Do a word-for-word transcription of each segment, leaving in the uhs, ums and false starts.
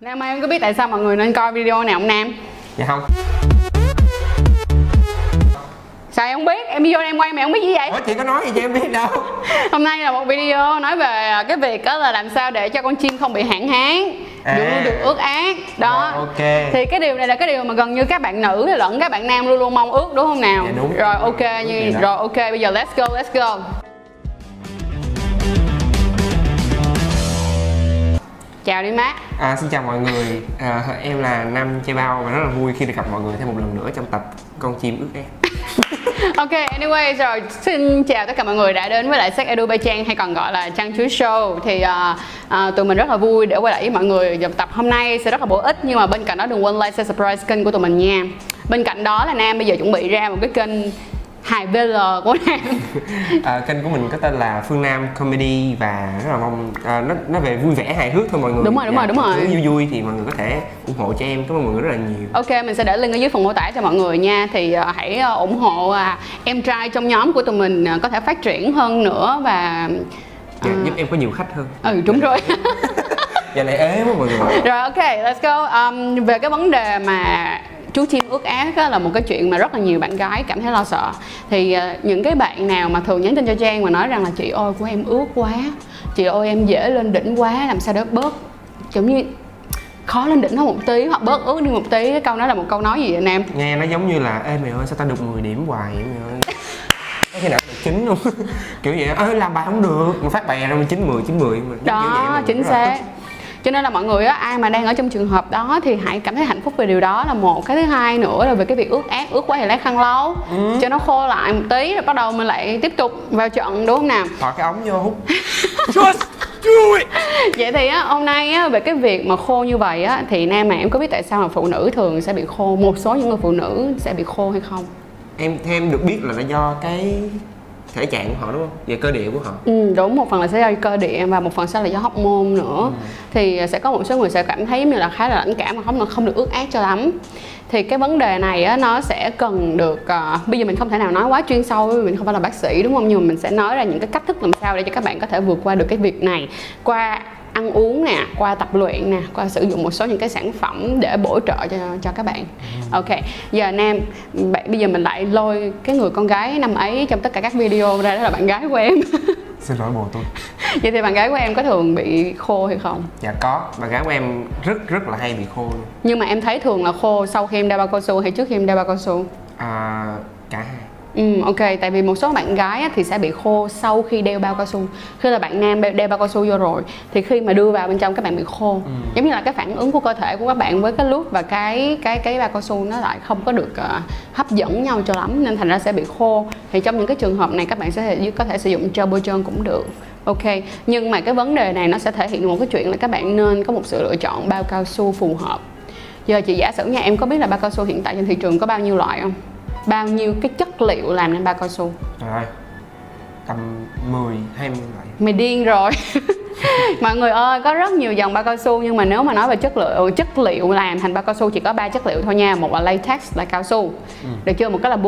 Nam ơi, em có biết tại sao mọi người nên coi video này không Nam? Dạ không. Sao em không biết? Em video em quay mà em không biết gì vậy? Ủa chị có nói gì cho em biết đâu. Hôm nay là một video nói về cái việc đó là làm sao để cho con chim không bị hạn hán, à, được, được ước ác đó. Rồi, ok. Thì cái điều này là cái điều mà gần như các bạn nữ lẫn các bạn nam luôn luôn mong ước đúng không nào? Dạ, đúng. Rồi ok, đúng như, rồi đó. Ok bây giờ let's go, let's go. Chào đi má. À, xin chào mọi người, à, em là Nam Chê Bao và rất là vui khi được gặp mọi người thêm một lần nữa trong tập Con Chim Ước Em. Ok, anyway, rồi xin chào tất cả mọi người đã đến với lại Sách Edu by Trang hay còn gọi là Trang Chú Show. Thì uh, uh, tụi mình rất là vui để quay lại với mọi người. Tập hôm nay sẽ rất là bổ ích, nhưng mà bên cạnh đó đừng quên like, share, subscribe kênh của tụi mình nha. Bên cạnh đó là Nam bây giờ chuẩn bị ra một cái kênh hài vê lờ của Nam. À, kênh của mình có tên là Phương Nam Comedy và rất là mong à, nó nó về vui vẻ hài hước thôi mọi người. Đúng rồi, đúng rồi, đúng rồi. Nếu vui vui thì mọi người có thể ủng hộ cho em, cảm ơn mọi người rất là nhiều. Ok, mình sẽ để link ở dưới phần mô tả cho mọi người nha. Thì uh, hãy uh, ủng hộ uh, em trai trong nhóm của tụi mình uh, có thể phát triển hơn nữa và uh... dạ, giúp em có nhiều khách hơn. Ừ đúng rồi. Giờ này ế quá mọi người. Rồi ok, let's go. Um, về cái vấn đề mà chú chim ước ác á, là một cái chuyện mà rất là nhiều bạn gái cảm thấy lo sợ. Thì uh, những cái bạn nào mà thường nhắn tin cho Trang mà nói rằng là chị ơi của em ước quá, chị ơi em dễ lên đỉnh quá, làm sao để bớt giống như khó lên đỉnh hơn một tí hoặc bớt ước đi một tí, cái câu đó là một câu nói gì vậy Nam? Nghe nó giống như là ê mày ơi sao tao được mười điểm hoài vậy mày ơi. Cái nào được chín luôn. Kiểu vậy ơi làm bài không được, mà phát bài ra chín mười chín mười mà. Đó, chính xác. Cho nên là mọi người á, ai mà đang ở trong trường hợp đó thì hãy cảm thấy hạnh phúc về điều đó là một. Cái thứ hai nữa là về cái việc ướt át, ướt quá thì lấy khăn lau ừ. cho nó khô lại một tí rồi bắt đầu mình lại tiếp tục vào trận đúng không nào? Thọ cái ống vô hút. Vậy thì á, hôm nay á, về cái việc mà khô như vậy á, thì Nam mà em có biết tại sao mà phụ nữ thường sẽ bị khô, một số những người phụ nữ sẽ bị khô hay không? Em thêm được biết là do cái thể trạng của họ đúng không? Về cơ địa của họ. Ừ, đúng, một phần là sẽ do cơ địa và một phần sẽ là do hormone nữa. Ừ. Thì sẽ có một số người sẽ cảm thấy như là khá là lãnh cảm mà không không được ước ác cho lắm. Thì cái vấn đề này á, nó sẽ cần được uh, bây giờ mình không thể nào nói quá chuyên sâu, mình không phải là bác sĩ đúng không? Nhưng mà mình sẽ nói ra những cái cách thức làm sao để cho các bạn có thể vượt qua được cái việc này qua ăn uống nè, qua tập luyện nè, qua sử dụng một số những cái sản phẩm để bổ trợ cho cho các bạn. Ok, giờ Nam, bây giờ mình lại lôi cái người con gái năm ấy trong tất cả các video ra, đó là bạn gái của em. Xin lỗi bồ tôi. Vậy thì bạn gái của em có thường bị khô hay không? Dạ có, bạn gái của em rất rất là hay bị khô. Nhưng mà em thấy thường là khô sau khi em đeo bao cao su hay trước khi em đeo bao cao su? À, cả hai. Ừ, ok, tại vì một số bạn gái á, thì sẽ bị khô sau khi đeo bao cao su. Khi là bạn nam đeo bao cao su vô rồi thì khi mà đưa vào bên trong các bạn bị khô. Ừ. Giống như là cái phản ứng của cơ thể của các bạn với cái lút và cái cái cái bao cao su nó lại không có được uh, hấp dẫn nhau cho lắm nên thành ra sẽ bị khô. Thì trong những cái trường hợp này các bạn sẽ có thể sử dụng Turbogen cũng được. Ok, nhưng mà cái vấn đề này nó sẽ thể hiện một cái chuyện là các bạn nên có một sự lựa chọn bao cao su phù hợp. Giờ chị giả sử nha, em có biết là bao cao su hiện tại trên thị trường có bao nhiêu loại không? Bao nhiêu cái chất liệu làm nên bao cao su? Trời ơi, tầm mười, hai mươi loại. Mày điên rồi. Mọi người ơi, có rất nhiều dòng bao cao su nhưng mà nếu mà nói về chất liệu chất liệu làm thành bao cao su chỉ có ba chất liệu thôi nha. Một là latex là cao su, ừ. được chưa? Một cái là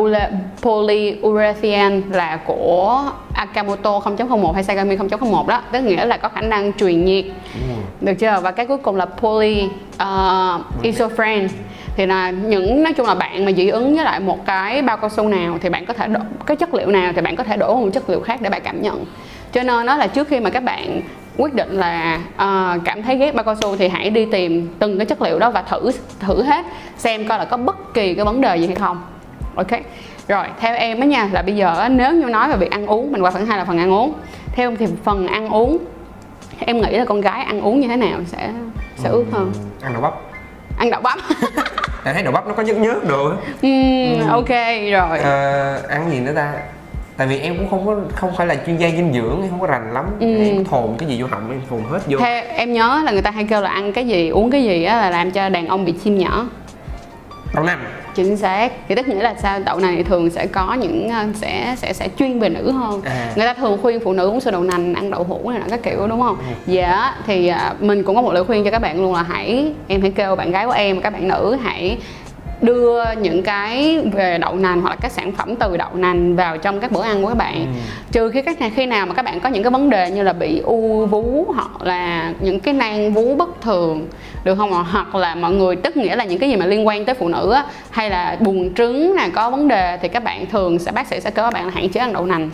polyurethane là của Okamoto không chấm không một hay Sagami không chấm không một đó, tức nghĩa là có khả năng truyền nhiệt, ừ. được chưa? Và cái cuối cùng là poly uh, isofren. Thì là những nói chung là bạn mà dị ứng với lại một cái bao cao su nào thì bạn có thể đổ, cái chất liệu nào thì bạn có thể đổ một chất liệu khác để bạn cảm nhận. Cho nên đó là trước khi mà các bạn quyết định là uh, cảm thấy ghét bao cao su thì hãy đi tìm từng cái chất liệu đó và thử thử hết xem coi là có bất kỳ cái vấn đề gì hay không. Ok. Rồi, theo em á nha, là bây giờ nếu như nói về việc ăn uống, mình qua phần hai là phần ăn uống. Theo thì phần ăn uống em nghĩ là con gái ăn uống như thế nào sẽ sẽ ướt hơn? Ăn đậu bắp. Ăn đậu bắp. Tại thấy đậu bắp nó có nhớt nhớt đồ á. Ừ, ừ. Ok rồi. À, ăn gì nữa ta? Tại vì em cũng không có không phải là chuyên gia dinh dưỡng, em không có rành lắm. Ừ. Em thồn cái gì vô họng em thồn hết vô. Theo em nhớ là người ta hay kêu là ăn cái gì uống cái gì á là làm cho đàn ông bị chim nhỏ. Đậu nành. Chính xác. Thì tức nghĩa là sao? Đậu nành thì thường sẽ có những sẽ sẽ sẽ chuyên về nữ hơn. À. Người ta thường khuyên phụ nữ uống sữa đậu nành, ăn đậu hũ này nọ các kiểu đúng không? Ừ. Dạ thì mình cũng có một lời khuyên cho các bạn luôn là hãy em hãy kêu bạn gái của em, các bạn nữ hãy đưa những cái về đậu nành hoặc là các sản phẩm từ đậu nành vào trong các bữa ăn của các bạn. Ừ. Trừ khi các khi nào mà các bạn có những cái vấn đề như là bị u vú hoặc là những cái nang vú bất thường, được không ạ? Hoặc là mọi người, tức nghĩa là những cái gì mà liên quan tới phụ nữ á, hay là buồng trứng là có vấn đề thì các bạn thường sẽ bác sĩ sẽ kêu các bạn là hạn chế ăn đậu nành,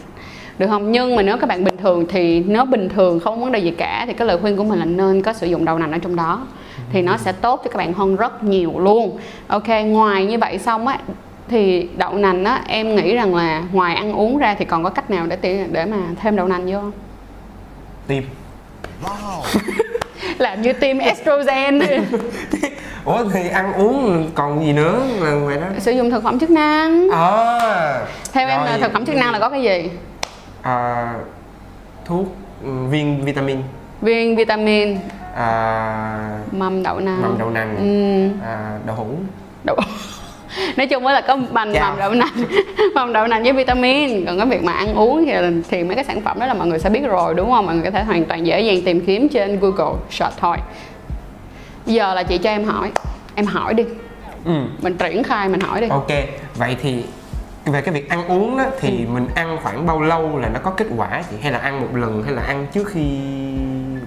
được không? Nhưng mà nếu các bạn bình thường thì nếu bình thường không có vấn đề gì cả thì cái lời khuyên của mình là nên có sử dụng đậu nành ở trong đó thì nó sẽ tốt cho các bạn hơn rất nhiều luôn. Ok, ngoài như vậy xong á thì đậu nành á, em nghĩ rằng là ngoài ăn uống ra thì còn có cách nào để để mà thêm đậu nành vô không? Tim. Wow. Làm như tim estrogen. Ủa thì ăn uống còn gì nữa ngoài đó? Sử dụng thực phẩm chức năng. À, theo rồi, em là thực phẩm chức năng là có cái gì? À, thuốc viên vitamin. Viên vitamin. À, mầm đậu nành. Mầm đậu nành. Ừ. À, đậu hũ. Đậu. Nói chung mới là có bành mầm đậu nành, mầm đậu nành với vitamin. Còn cái việc mà ăn uống thì, thì mấy cái sản phẩm đó là mọi người sẽ biết rồi, đúng không? Mọi người có thể hoàn toàn dễ dàng tìm kiếm trên Google Search thôi. Giờ là chị cho em hỏi, em hỏi đi. Ừ. Mình triển khai mình hỏi đi. Ok, vậy thì về cái việc ăn uống đó thì ừ. mình ăn khoảng bao lâu là nó có kết quả chị? Hay là ăn một lần hay là ăn trước khi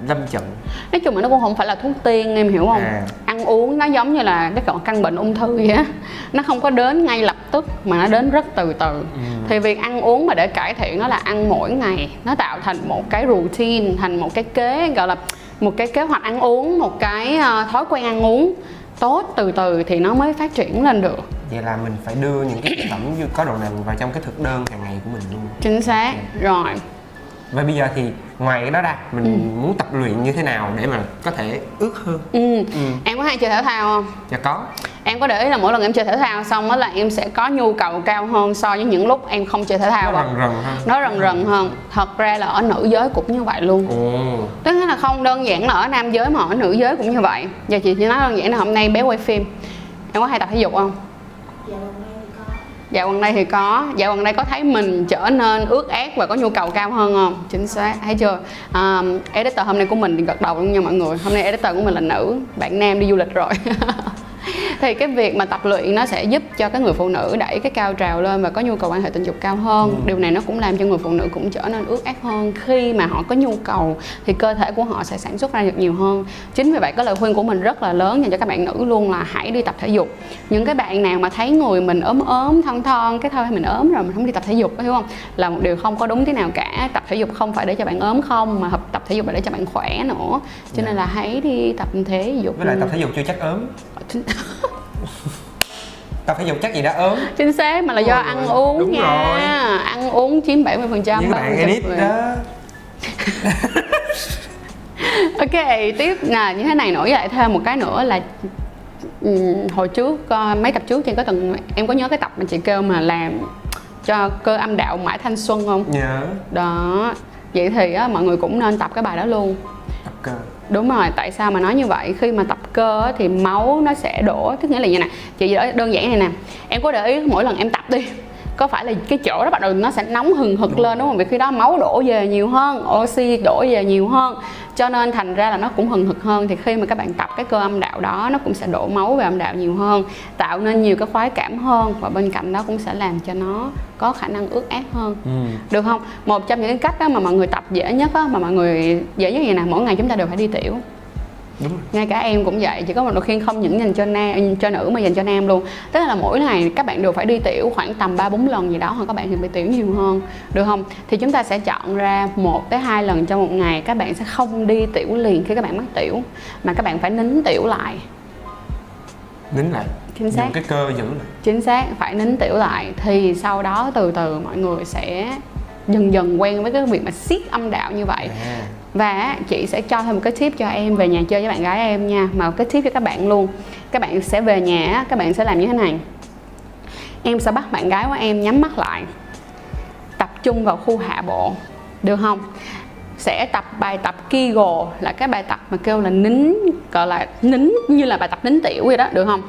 lâm trận? Nói chung là nó cũng không phải là thuốc tiên, em hiểu không? À. Ăn uống nó giống như là cái còn căn bệnh ung thư vậy á. Nó không có đến ngay lập tức mà nó đến rất từ từ. Ừ. Thì việc ăn uống mà để cải thiện nó là ăn mỗi ngày. Nó tạo thành một cái routine, thành một cái kế gọi là một cái kế hoạch ăn uống, một cái thói quen ăn uống tốt từ từ thì nó mới phát triển lên được. Vậy là mình phải đưa những cái sản phẩm như có đậu nành vào trong cái thực đơn hàng ngày của mình luôn. Chính xác, okay. Rồi. Vậy bây giờ thì ngoài cái đó ra mình ừ. muốn tập luyện như thế nào để mà có thể ước hơn? Ừ. ừ. Em có hay chơi thể thao không? Dạ có. Em có để ý là mỗi lần em chơi thể thao xong đó là em sẽ có nhu cầu cao hơn so với những lúc em không chơi thể thao. Nó rần rần hơn. Nó rần rần hơn. Thật ra là ở nữ giới cũng như vậy luôn. Ồ. Tức là không đơn giản là ở nam giới mà ở nữ giới cũng như vậy. Giờ chị chỉ nói đơn giản là hôm nay bé quay phim. Em có hay tập thể dục không? Dạ. Dạo gần đây thì có, dạo gần đây có thấy mình trở nên ước ác và có nhu cầu cao hơn không? Chính xác, thấy chưa? À, editor hôm nay của mình thì gật đầu luôn nha mọi người. Hôm nay editor của mình là nữ, bạn nam đi du lịch rồi. Thì cái việc mà tập luyện nó sẽ giúp cho cái người phụ nữ đẩy cái cao trào lên và có nhu cầu quan hệ tình dục cao hơn. Ừ. Điều này nó cũng làm cho người phụ nữ cũng trở nên ướt át hơn. Khi mà họ có nhu cầu thì cơ thể của họ sẽ sản xuất ra được nhiều hơn. Chính vì vậy cái lời khuyên của mình rất là lớn dành cho các bạn nữ luôn là hãy đi tập thể dục. Những cái bạn nào mà thấy người mình ốm ốm, thon thon, cái thôi mình ốm rồi mình không đi tập thể dục, có hiểu không? Là một điều không có đúng thế nào cả. Tập thể dục không phải để cho bạn ốm không, mà tập thể dục là để cho bạn khỏe nữa. Cho nên là hãy đi tập thể dục. Với lại tập thể dục chưa chắc ốm. Tập thể dục chắc gì đã ốm. Chính xác, mà là do đúng ăn rồi. uống đúng nha rồi. Ăn uống chiếm bảy mươi phần trăm. Như bạn edit đó. Ok, tiếp là như thế này nổi lại thêm một cái nữa là hồi trước, mấy tập trước trên có từng, em có nhớ cái tập mà chị kêu mà làm cho cơ âm đạo mãi thanh xuân không? Nhớ. Đó, vậy thì á, mọi người cũng nên tập cái bài đó luôn. Tập cơ. Đúng rồi, tại sao mà nói như vậy? Khi mà tập cơ thì máu nó sẽ đổ, tức nghĩa là như này. Chị đơn giản này nè, em có để ý mỗi lần em tập đi, có phải là cái chỗ đó bắt đầu nó sẽ nóng hừng hực đúng lên đúng không? Vì khi đó máu đổ về nhiều hơn, oxy đổ về nhiều hơn, cho nên thành ra là nó cũng hừng hực hơn. Thì khi mà các bạn tập cái cơ âm đạo đó, nó cũng sẽ đổ máu về âm đạo nhiều hơn, tạo nên nhiều cái khoái cảm hơn, và bên cạnh đó cũng sẽ làm cho nó có khả năng ướt át hơn. Ừ. Được không? Một trong những cái cách đó mà mọi người tập dễ nhất đó, mà mọi người dễ nhất như này, mỗi ngày chúng ta đều phải đi tiểu. Đúng. Ngay cả em cũng vậy, chỉ có một lời khuyên không những dành cho nam, cho nữ mà dành cho nam luôn. Tức là mỗi ngày các bạn đều phải đi tiểu khoảng tầm ba bốn lần gì đó, hoặc các bạn thì bị tiểu nhiều hơn, được không? Thì chúng ta sẽ chọn ra một tới hai lần trong một ngày. Các bạn sẽ không đi tiểu liền khi các bạn mắc tiểu, mà các bạn phải nín tiểu lại. Nín lại. Chính xác. Dùng cái cơ giữ lại. Chính xác, phải nín tiểu lại. Thì sau đó từ từ mọi người sẽ dần dần quen với cái việc mà siết âm đạo như vậy. À. Và chị sẽ cho thêm một cái tip cho em về nhà chơi với bạn gái em nha. Mà một cái tip cho các bạn luôn. Các bạn sẽ về nhà, các bạn sẽ làm như thế này. Em sẽ bắt bạn gái của em nhắm mắt lại, tập trung vào khu hạ bộ, được không? Sẽ tập bài tập Kegel, là cái bài tập mà kêu là nín, gọi là nín như là bài tập nín tiểu vậy đó, được không?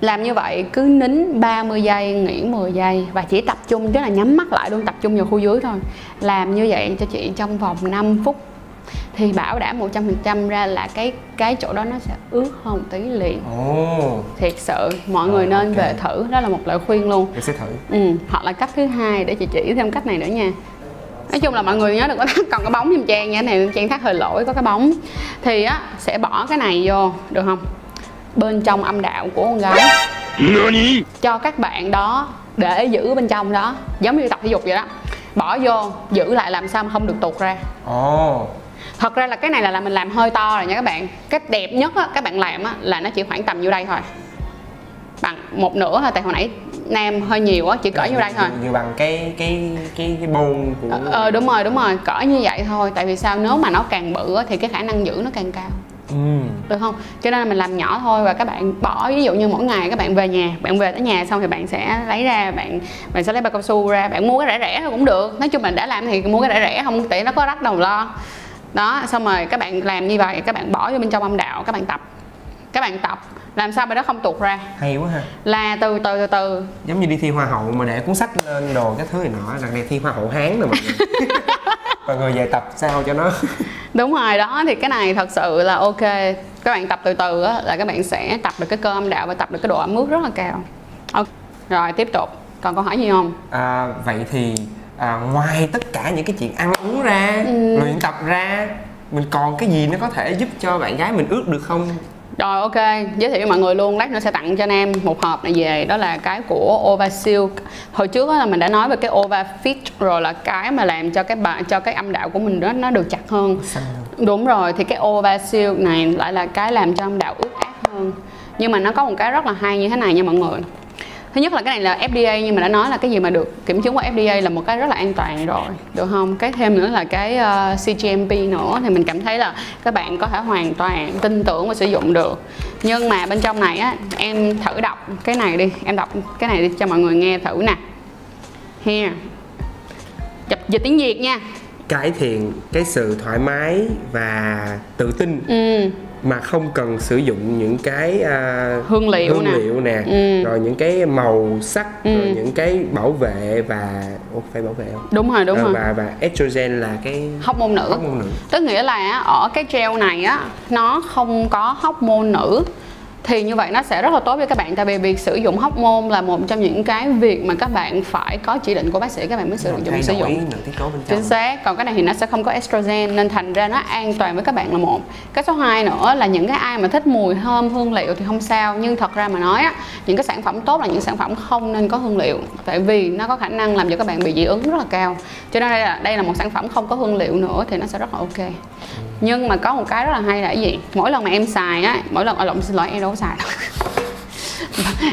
Làm như vậy cứ nín ba mươi giây, nghỉ mười giây, và chỉ tập trung, tức là nhắm mắt lại luôn, tập trung vào khu dưới thôi. Làm như vậy cho chị trong vòng năm phút thì bảo đảm một trăm phần trăm ra là cái cái chỗ đó nó sẽ ướt hơn tí liền. Oh. Thiệt sự, mọi oh, người nên okay. về thử, đó là một lời khuyên luôn. Mình sẽ thử. Ừ, hoặc là cách thứ hai để chị chỉ thêm cách này nữa nha. Nói chung là mọi người nhớ đừng có thắt còn cái bóng giùm Trang nha, này Trang thắt hơi lỗi có cái bóng. Thì á sẽ bỏ cái này vô được không? Bên trong âm đạo của con gái. Cho các bạn đó để giữ bên trong đó, giống như tập thể dục vậy đó. Bỏ vô, giữ lại làm sao mà không được tuột ra. Oh. Thật ra là cái này là, là mình làm hơi to rồi nha các bạn. Cái đẹp nhất á, các bạn làm á, là nó chỉ khoảng tầm nhiêu đây thôi, bằng một nửa thôi, tại hồi nãy Nam hơi nhiều á, chỉ cỡ nhiêu đây thôi, như bằng cái cái cái cái bồn của ờ, ờ đúng rồi đúng rồi, cỡ như vậy thôi. Tại vì sao, nếu mà nó càng bự á, thì cái khả năng giữ nó càng cao. Ừ. Được không? Cho nên là mình làm nhỏ thôi, và các bạn bỏ, ví dụ như mỗi ngày các bạn về nhà, bạn về tới nhà xong thì bạn sẽ lấy ra, bạn bạn sẽ lấy bao cao su ra, bạn mua cái rẻ rẻ thôi cũng được. Nói chung mình đã làm thì mua cái rẻ rẻ, không tiện nó có rách đầu lo. Đó, xong rồi các bạn làm như vậy, các bạn bỏ vô bên trong âm đạo, các bạn tập. Các bạn tập làm sao mà nó không tuột ra. Hay quá ha. Là từ từ từ từ. Giống như đi thi hoa hậu mà để cuốn sách lên đồ cái thứ này nọ, là này thi hoa hậu Hán rồi mọi người. Mọi người về tập sao cho nó. Đúng rồi đó, thì cái này thật sự là ok. Các bạn tập từ từ á, là các bạn sẽ tập được cái cơ âm đạo và tập được cái độ ẩm ướt rất là cao. Okay. Rồi tiếp tục, còn câu hỏi gì không? À, vậy thì à, ngoài tất cả những cái chuyện ăn uống ra, ừ. luyện tập ra, mình còn cái gì nó có thể giúp cho bạn gái mình ướt được không? Rồi ok, giới thiệu với mọi người luôn, lát nữa sẽ tặng cho Nam một hộp này về, đó là cái của Ova Silk. Hồi trước là mình đã nói về cái Ova Fit rồi, là cái mà làm cho cái bà, cho cái âm đạo của mình đó nó được chặt hơn. Đúng rồi, thì cái Ova Silk này lại là cái làm cho âm đạo ướt át hơn. Nhưng mà nó có một cái rất là hay như thế này nha mọi người. Thứ nhất là cái này là ép đê a, nhưng mà đã nói là cái gì mà được kiểm chứng qua ép đê a là một cái rất là an toàn rồi, được không? Cái thêm nữa là cái uh, xê giê em pê nữa, thì mình cảm thấy là các bạn có thể hoàn toàn tin tưởng và sử dụng được. Nhưng mà bên trong này á, em thử đọc cái này đi, em đọc cái này đi cho mọi người nghe thử nè. Here. Dịch, dịch tiếng Việt nha. Cải thiện cái sự thoải mái và tự tin. Ừ. Mà không cần sử dụng những cái uh, hương liệu, hương liệu nè, ừ. rồi những cái màu sắc, ừ. rồi những cái bảo vệ và Ủa, phải bảo vệ không? Đúng rồi, đúng à, rồi. Và và estrogen là cái hormone nữ. Hormone nữ. Tức nghĩa là ở cái gel này á, nó không có hormone nữ. Thì như vậy nó sẽ rất là tốt với các bạn, tại vì việc sử dụng hormone là một trong những cái việc mà các bạn phải có chỉ định của bác sĩ các bạn mới sử dụng sử dụng. Chính xác. Còn cái này thì nó sẽ không có estrogen nên thành ra nó an toàn với các bạn là một. Cái số hai nữa là những cái ai mà thích mùi thơm hương liệu thì không sao, nhưng thật ra mà nói á, những cái sản phẩm tốt là những sản phẩm không nên có hương liệu, tại vì nó có khả năng làm cho các bạn bị dị ứng rất là cao. Cho nên đây là đây là một sản phẩm không có hương liệu nữa thì nó sẽ rất là ok. Nhưng mà có một cái rất là hay là cái gì? Mỗi lần mà em xài á, mỗi lần ở lộn xin lỗi em đâu có xài đâu.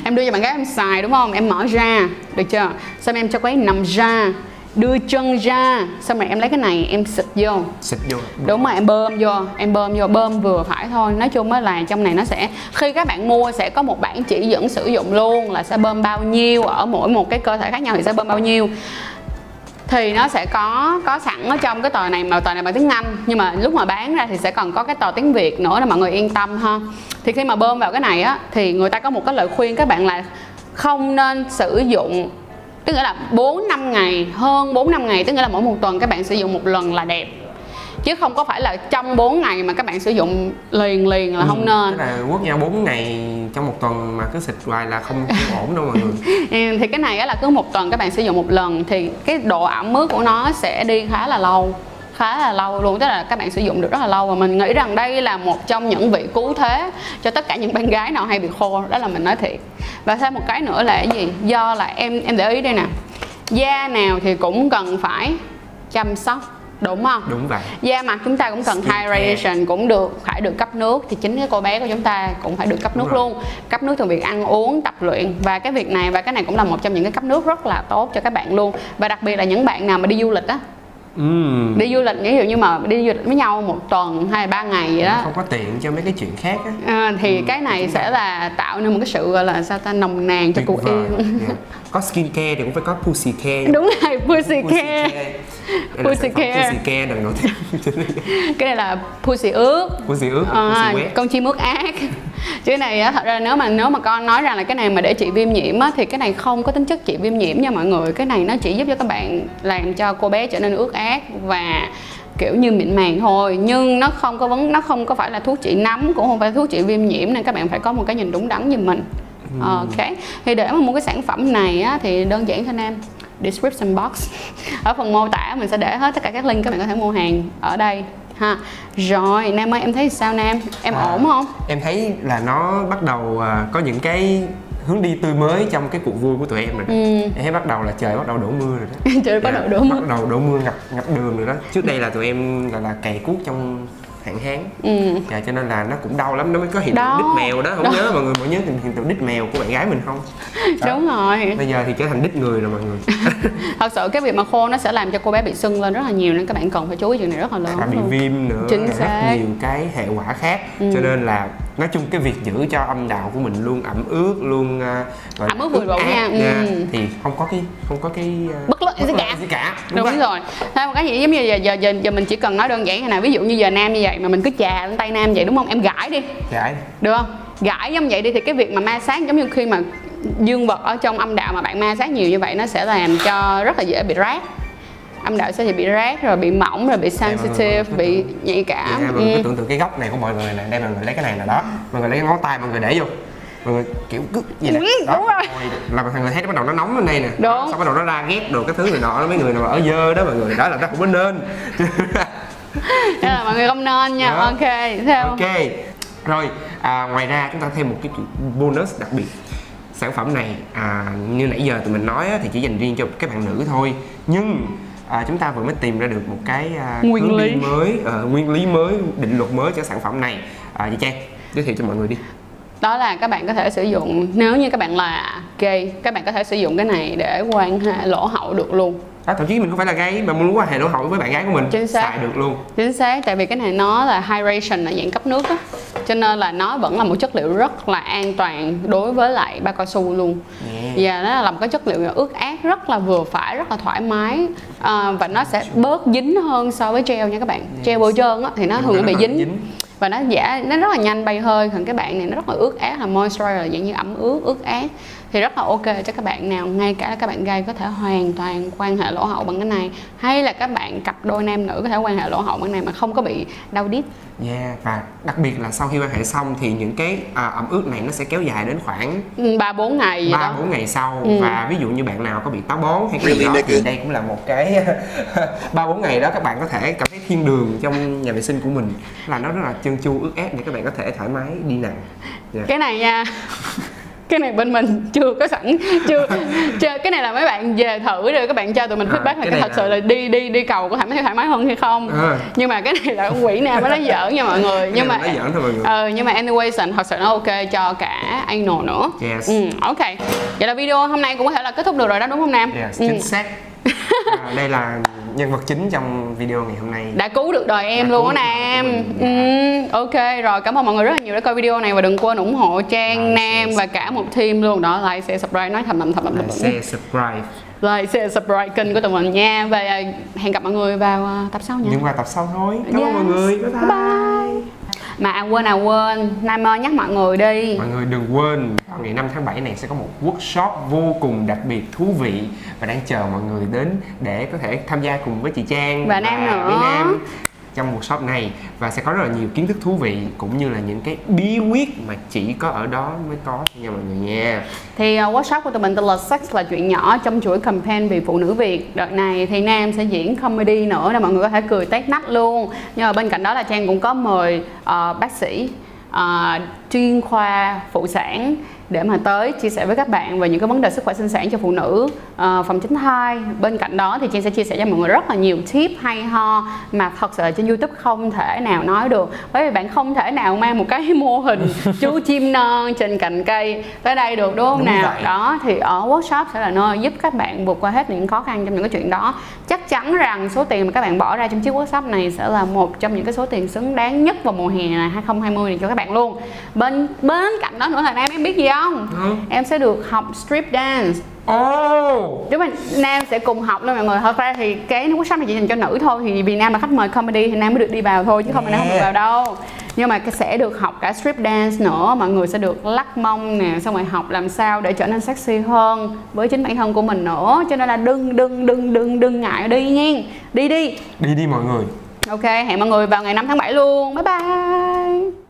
Em đưa cho bạn gái em xài đúng không? Em mở ra, được chưa? Xong em cho cô ấy nằm ra, đưa chân ra, xong rồi em lấy cái này em xịt vô. Xịt vô. Đúng rồi, em bơm vô, em bơm vô, bơm vừa phải thôi. Nói chung á là trong này nó sẽ, khi các bạn mua sẽ có một bản chỉ dẫn sử dụng luôn là sẽ bơm bao nhiêu ở mỗi một cái cơ thể khác nhau thì sẽ bơm bao nhiêu. Thì nó sẽ có có sẵn ở trong cái tờ này, mà tờ này bằng tiếng Anh, nhưng mà lúc mà bán ra thì sẽ còn có cái tờ tiếng Việt nữa để mọi người yên tâm ha. Thì khi mà bơm vào cái này á, thì người ta có một cái lời khuyên các bạn là không nên sử dụng, tức nghĩa là bốn năm ngày, hơn bốn năm ngày, tức nghĩa là mỗi một tuần các bạn sử dụng một lần là đẹp, chứ không có phải là trong bốn ngày mà các bạn sử dụng liền liền là ừ, không nên. Cái là quất nhau bốn ngày trong một tuần mà cứ xịt hoài là không, không ổn đâu mọi người. Thì cái này á là cứ một tuần các bạn sử dụng một lần, thì cái độ ẩm ướt của nó sẽ đi khá là lâu, khá là lâu luôn, tức là các bạn sử dụng được rất là lâu. Và mình nghĩ rằng đây là một trong những vị cứu thế cho tất cả những bạn gái nào hay bị khô, đó là mình nói thiệt. Và thêm một cái nữa là cái gì? Do là em em để ý đây nè, da nào thì cũng cần phải chăm sóc, đúng không? Đúng vậy. Da mặt chúng ta cũng cần hydration, cũng được, phải được cấp nước, thì chính cái cô bé của chúng ta cũng phải được cấp nước luôn. Cấp nước từ việc ăn uống, tập luyện, và cái việc này và cái này cũng là một trong những cái cấp nước rất là tốt cho các bạn luôn. Và đặc biệt là những bạn nào mà đi du lịch á, uhm. đi du lịch, ví dụ như mà đi du lịch với nhau một tuần hay ba ngày vậy đó, không có tiện cho mấy cái chuyện khác á, à, thì uhm, cái này sẽ là tạo nên một cái sự gọi là sao ta, nồng nàn cho cuộc yêu. Yeah. Có skin care thì cũng phải có pussy care. Đúng rồi, pussy, pussy care, care. Pussy care, pussy care đừng nổi cái này là pussy ướt, pussy ướt, à, pussy con chim ướt ác. Chứ cái này á, thật ra nếu mà nếu mà con nói rằng là cái này mà để trị viêm nhiễm á, thì cái này không có tính chất trị viêm nhiễm nha mọi người. Cái này nó chỉ giúp cho các bạn, làm cho cô bé trở nên ướt át và kiểu như mịn màng thôi, nhưng nó không có vấn nó không có phải là thuốc trị nấm, cũng không phải thuốc trị viêm nhiễm, nên các bạn phải có một cái nhìn đúng đắn như mình. Mm. Ok, thì để mà mua cái sản phẩm này á, thì đơn giản thôi Nam, description box ở phần mô tả mình sẽ để hết tất cả các link, các bạn có thể mua hàng ở đây ha. Rồi Nam ơi, em thấy sao Nam, em à, ổn không? Em thấy là nó bắt đầu có những cái hướng đi tươi mới trong cái cuộc vui của tụi em rồi đó. Ừ. Em thấy bắt đầu là trời bắt đầu đổ mưa rồi đó. Trời bắt đầu đổ mưa. Bắt đầu đổ mưa ngập ngập đường rồi đó. Trước đây là tụi em gọi là, là cày cuốc trong hạn hán. Ừ. Dạ, cho nên là nó cũng đau lắm, nó mới có hiện tượng đít mèo đó. Không đó. Nhớ mọi người có nhớ hiện tượng đít mèo của bạn gái mình không? Đó. Đúng rồi. Bây giờ thì trở thành đít người rồi mọi người. Thật sự cái việc mà khô nó sẽ làm cho cô bé bị sưng lên rất là nhiều, nên các bạn cần phải chú ý chuyện này rất là lớn. Và bị viêm nữa, rất nhiều cái hệ quả khác. Ừ. Cho nên là nói chung cái việc giữ cho âm đạo của mình luôn ẩm ướt, luôn uh, ẩm ướt vừa đủ nha. Ừ. Thì không có cái không có cái uh, bất lợi gì cả, cả. Đúng, đúng, đúng rồi. Thôi một cái gì giống như giờ, giờ giờ giờ mình chỉ cần nói đơn giản như này, ví dụ như giờ Nam như vậy mà mình cứ chà lên tay Nam vậy đúng không, em gãi đi, gãi được không, gãi giống vậy đi, thì cái việc mà ma sát giống như khi mà dương vật ở trong âm đạo mà bạn ma sát nhiều như vậy nó sẽ làm cho rất là dễ bị rát, âm đạo sẽ bị rát rồi bị mỏng rồi bị sensitive, bị nhạy cảm. Mọi người cứ tưởng tượng cái góc này của mọi người này, đây mọi người lấy cái này là đó, mọi người lấy cái ngón tay mọi người để vô, mọi người kiểu cứ gì nè, đó là mọi người thấy bắt đầu nó nóng lên đây nè, xong bắt đầu nó ra ghét đồ cái thứ này nọ, mấy người nào mà ở dơ đó mọi người, đó là nó không có nên. Đó là mọi người không nên nha. Đó. Ok, theo ok rồi. À, ngoài ra chúng ta thêm một cái bonus đặc biệt, sản phẩm này à, như nãy giờ tụi mình nói thì chỉ dành riêng cho các bạn nữ thôi, nhưng à, chúng ta vừa mới tìm ra được một cái à, nguyên lý mới, à, nguyên lý mới, định luật mới cho sản phẩm này. À, chị Trang giới thiệu cho mọi người đi. Đó là các bạn có thể sử dụng, nếu như các bạn là gay, các bạn có thể sử dụng cái này để quan hệ lỗ hậu được luôn. À, thậm chí mình không phải là gay mà muốn quan hệ lỗ hậu với bạn gái của mình, chính xác. Xài được luôn. Chính xác, tại vì cái này nó là hydration, là dạng cấp nước á, cho nên là nó vẫn là một chất liệu rất là an toàn đối với lại bao cao su luôn. Yeah. Và nó là một cái chất liệu ướt át rất là vừa phải, rất là thoải mái, à, và nó sẽ bớt dính hơn so với gel nha các bạn. Yes. Gel bôi trơn á thì nó thường nó bị dính. dính. Và nó giả nó rất là nhanh bay hơi, còn cái bạn này nó rất là ướt át, là moisturizer, là dạng như ẩm ướt, ướt át thì rất là ok cho các bạn nào, ngay cả các bạn gay có thể hoàn toàn quan hệ lỗ hậu bằng cái này, hay là các bạn cặp đôi nam nữ có thể quan hệ lỗ hậu bằng cái này mà không có bị đau đít. Yeah, và đặc biệt là sau khi quan hệ xong thì những cái à, ẩm ướt này nó sẽ kéo dài đến khoảng ba bốn ngày, ba bốn ngày sau. Ừ. Và ví dụ như bạn nào có bị táo bón hay cái gì đó thì đây cũng là một cái ba bốn ngày đó các bạn có thể cảm thấy thiên đường trong nhà vệ sinh của mình, là nó rất là chân chu ướt át để các bạn có thể thoải mái đi nặng. Yeah. Cái này nha. Cái này bên mình chưa có sẵn, chưa, chưa cái này là mấy bạn về thử rồi các bạn cho tụi mình feedback à, là cái thật là... sự là đi đi đi cầu có cảm thấy thoải mái hơn hay không. À. Nhưng mà cái này là quỷ Nam nó giỡn nha mọi người, nhưng mà giỡn thôi mọi người. Ừ, nhưng mà anyway thật sự nó ok cho cả anal nữa. Yes. Ừ, ok. Vậy là video hôm nay cũng có thể là kết thúc được rồi đó đúng không Nam? Yes, chính xác. Ừ. À, đây là nhân vật chính trong video ngày hôm nay, đã cứu được đời em đã luôn á Nam. Ừ, ok rồi, cảm ơn mọi người rất là nhiều đã coi video này, và đừng quên ủng hộ Trang, like, Nam và cả một team luôn đó, like, share, subscribe, nói thầm thầm thầm thầm thầm like, subscribe like, share, subscribe kênh của tụi mình nha, và hẹn gặp mọi người vào tập sau nha, nhưng mà tập sau thôi. Cảm ơn yes. mọi người, bye bye, bye. Mà à, quên à quên, Nam ơi nhắc mọi người đi. Mọi người đừng quên, vào ngày năm tháng bảy này sẽ có một workshop vô cùng đặc biệt thú vị và đang chờ mọi người đến để có thể tham gia cùng với chị Trang và, và Nam nữa. Với Nam trong workshop này, và sẽ có rất là nhiều kiến thức thú vị cũng như là những cái bí quyết mà chỉ có ở đó mới có nha mọi người nha. Thì uh, workshop của tụi mình tên là Sex là chuyện nhỏ trong chuỗi campaign vì phụ nữ Việt. Đợt này thì Nam sẽ diễn comedy nữa là mọi người có thể cười tét nách luôn. Nhưng mà bên cạnh đó là Trang cũng có mời uh, bác sĩ uh, chuyên khoa phụ sản để mà tới chia sẻ với các bạn về những cái vấn đề sức khỏe sinh sản cho phụ nữ, uh, phòng tránh thai. Bên cạnh đó thì Trang sẽ chia sẻ cho mọi người rất là nhiều tip hay ho mà thật sự trên YouTube không thể nào nói được, bởi vì bạn không thể nào mang một cái mô hình chú chim non trên cành cây tới đây được đúng không? Đúng nào vậy. Đó thì ở workshop sẽ là nơi giúp các bạn vượt qua hết những khó khăn trong những cái chuyện đó. Chắc chắn rằng số tiền mà các bạn bỏ ra trong chiếc workshop này sẽ là một trong những cái số tiền xứng đáng nhất vào mùa hè này hai không hai không này cho các bạn luôn. Bên bên cạnh đó nữa là Nam em biết gì không? Ừ. Em sẽ được học strip dance. Oh. Đúng rồi, Nam sẽ cùng học luôn mọi người. Thật ra thì cái workshop này chỉ dành cho nữ thôi, thì vì Nam là khách mời comedy thì Nam mới được đi vào thôi, chứ không là yeah. Nam không được vào đâu. Nhưng mà sẽ được học cả strip dance nữa, mọi người sẽ được lắc mông nè, xong rồi học làm sao để trở nên sexy hơn với chính bản thân của mình nữa. Cho nên là đừng đừng đừng đừng đừng ngại đi nha. Đi đi. Đi đi mọi người. Ok, hẹn mọi người vào ngày năm tháng bảy luôn. Bye bye.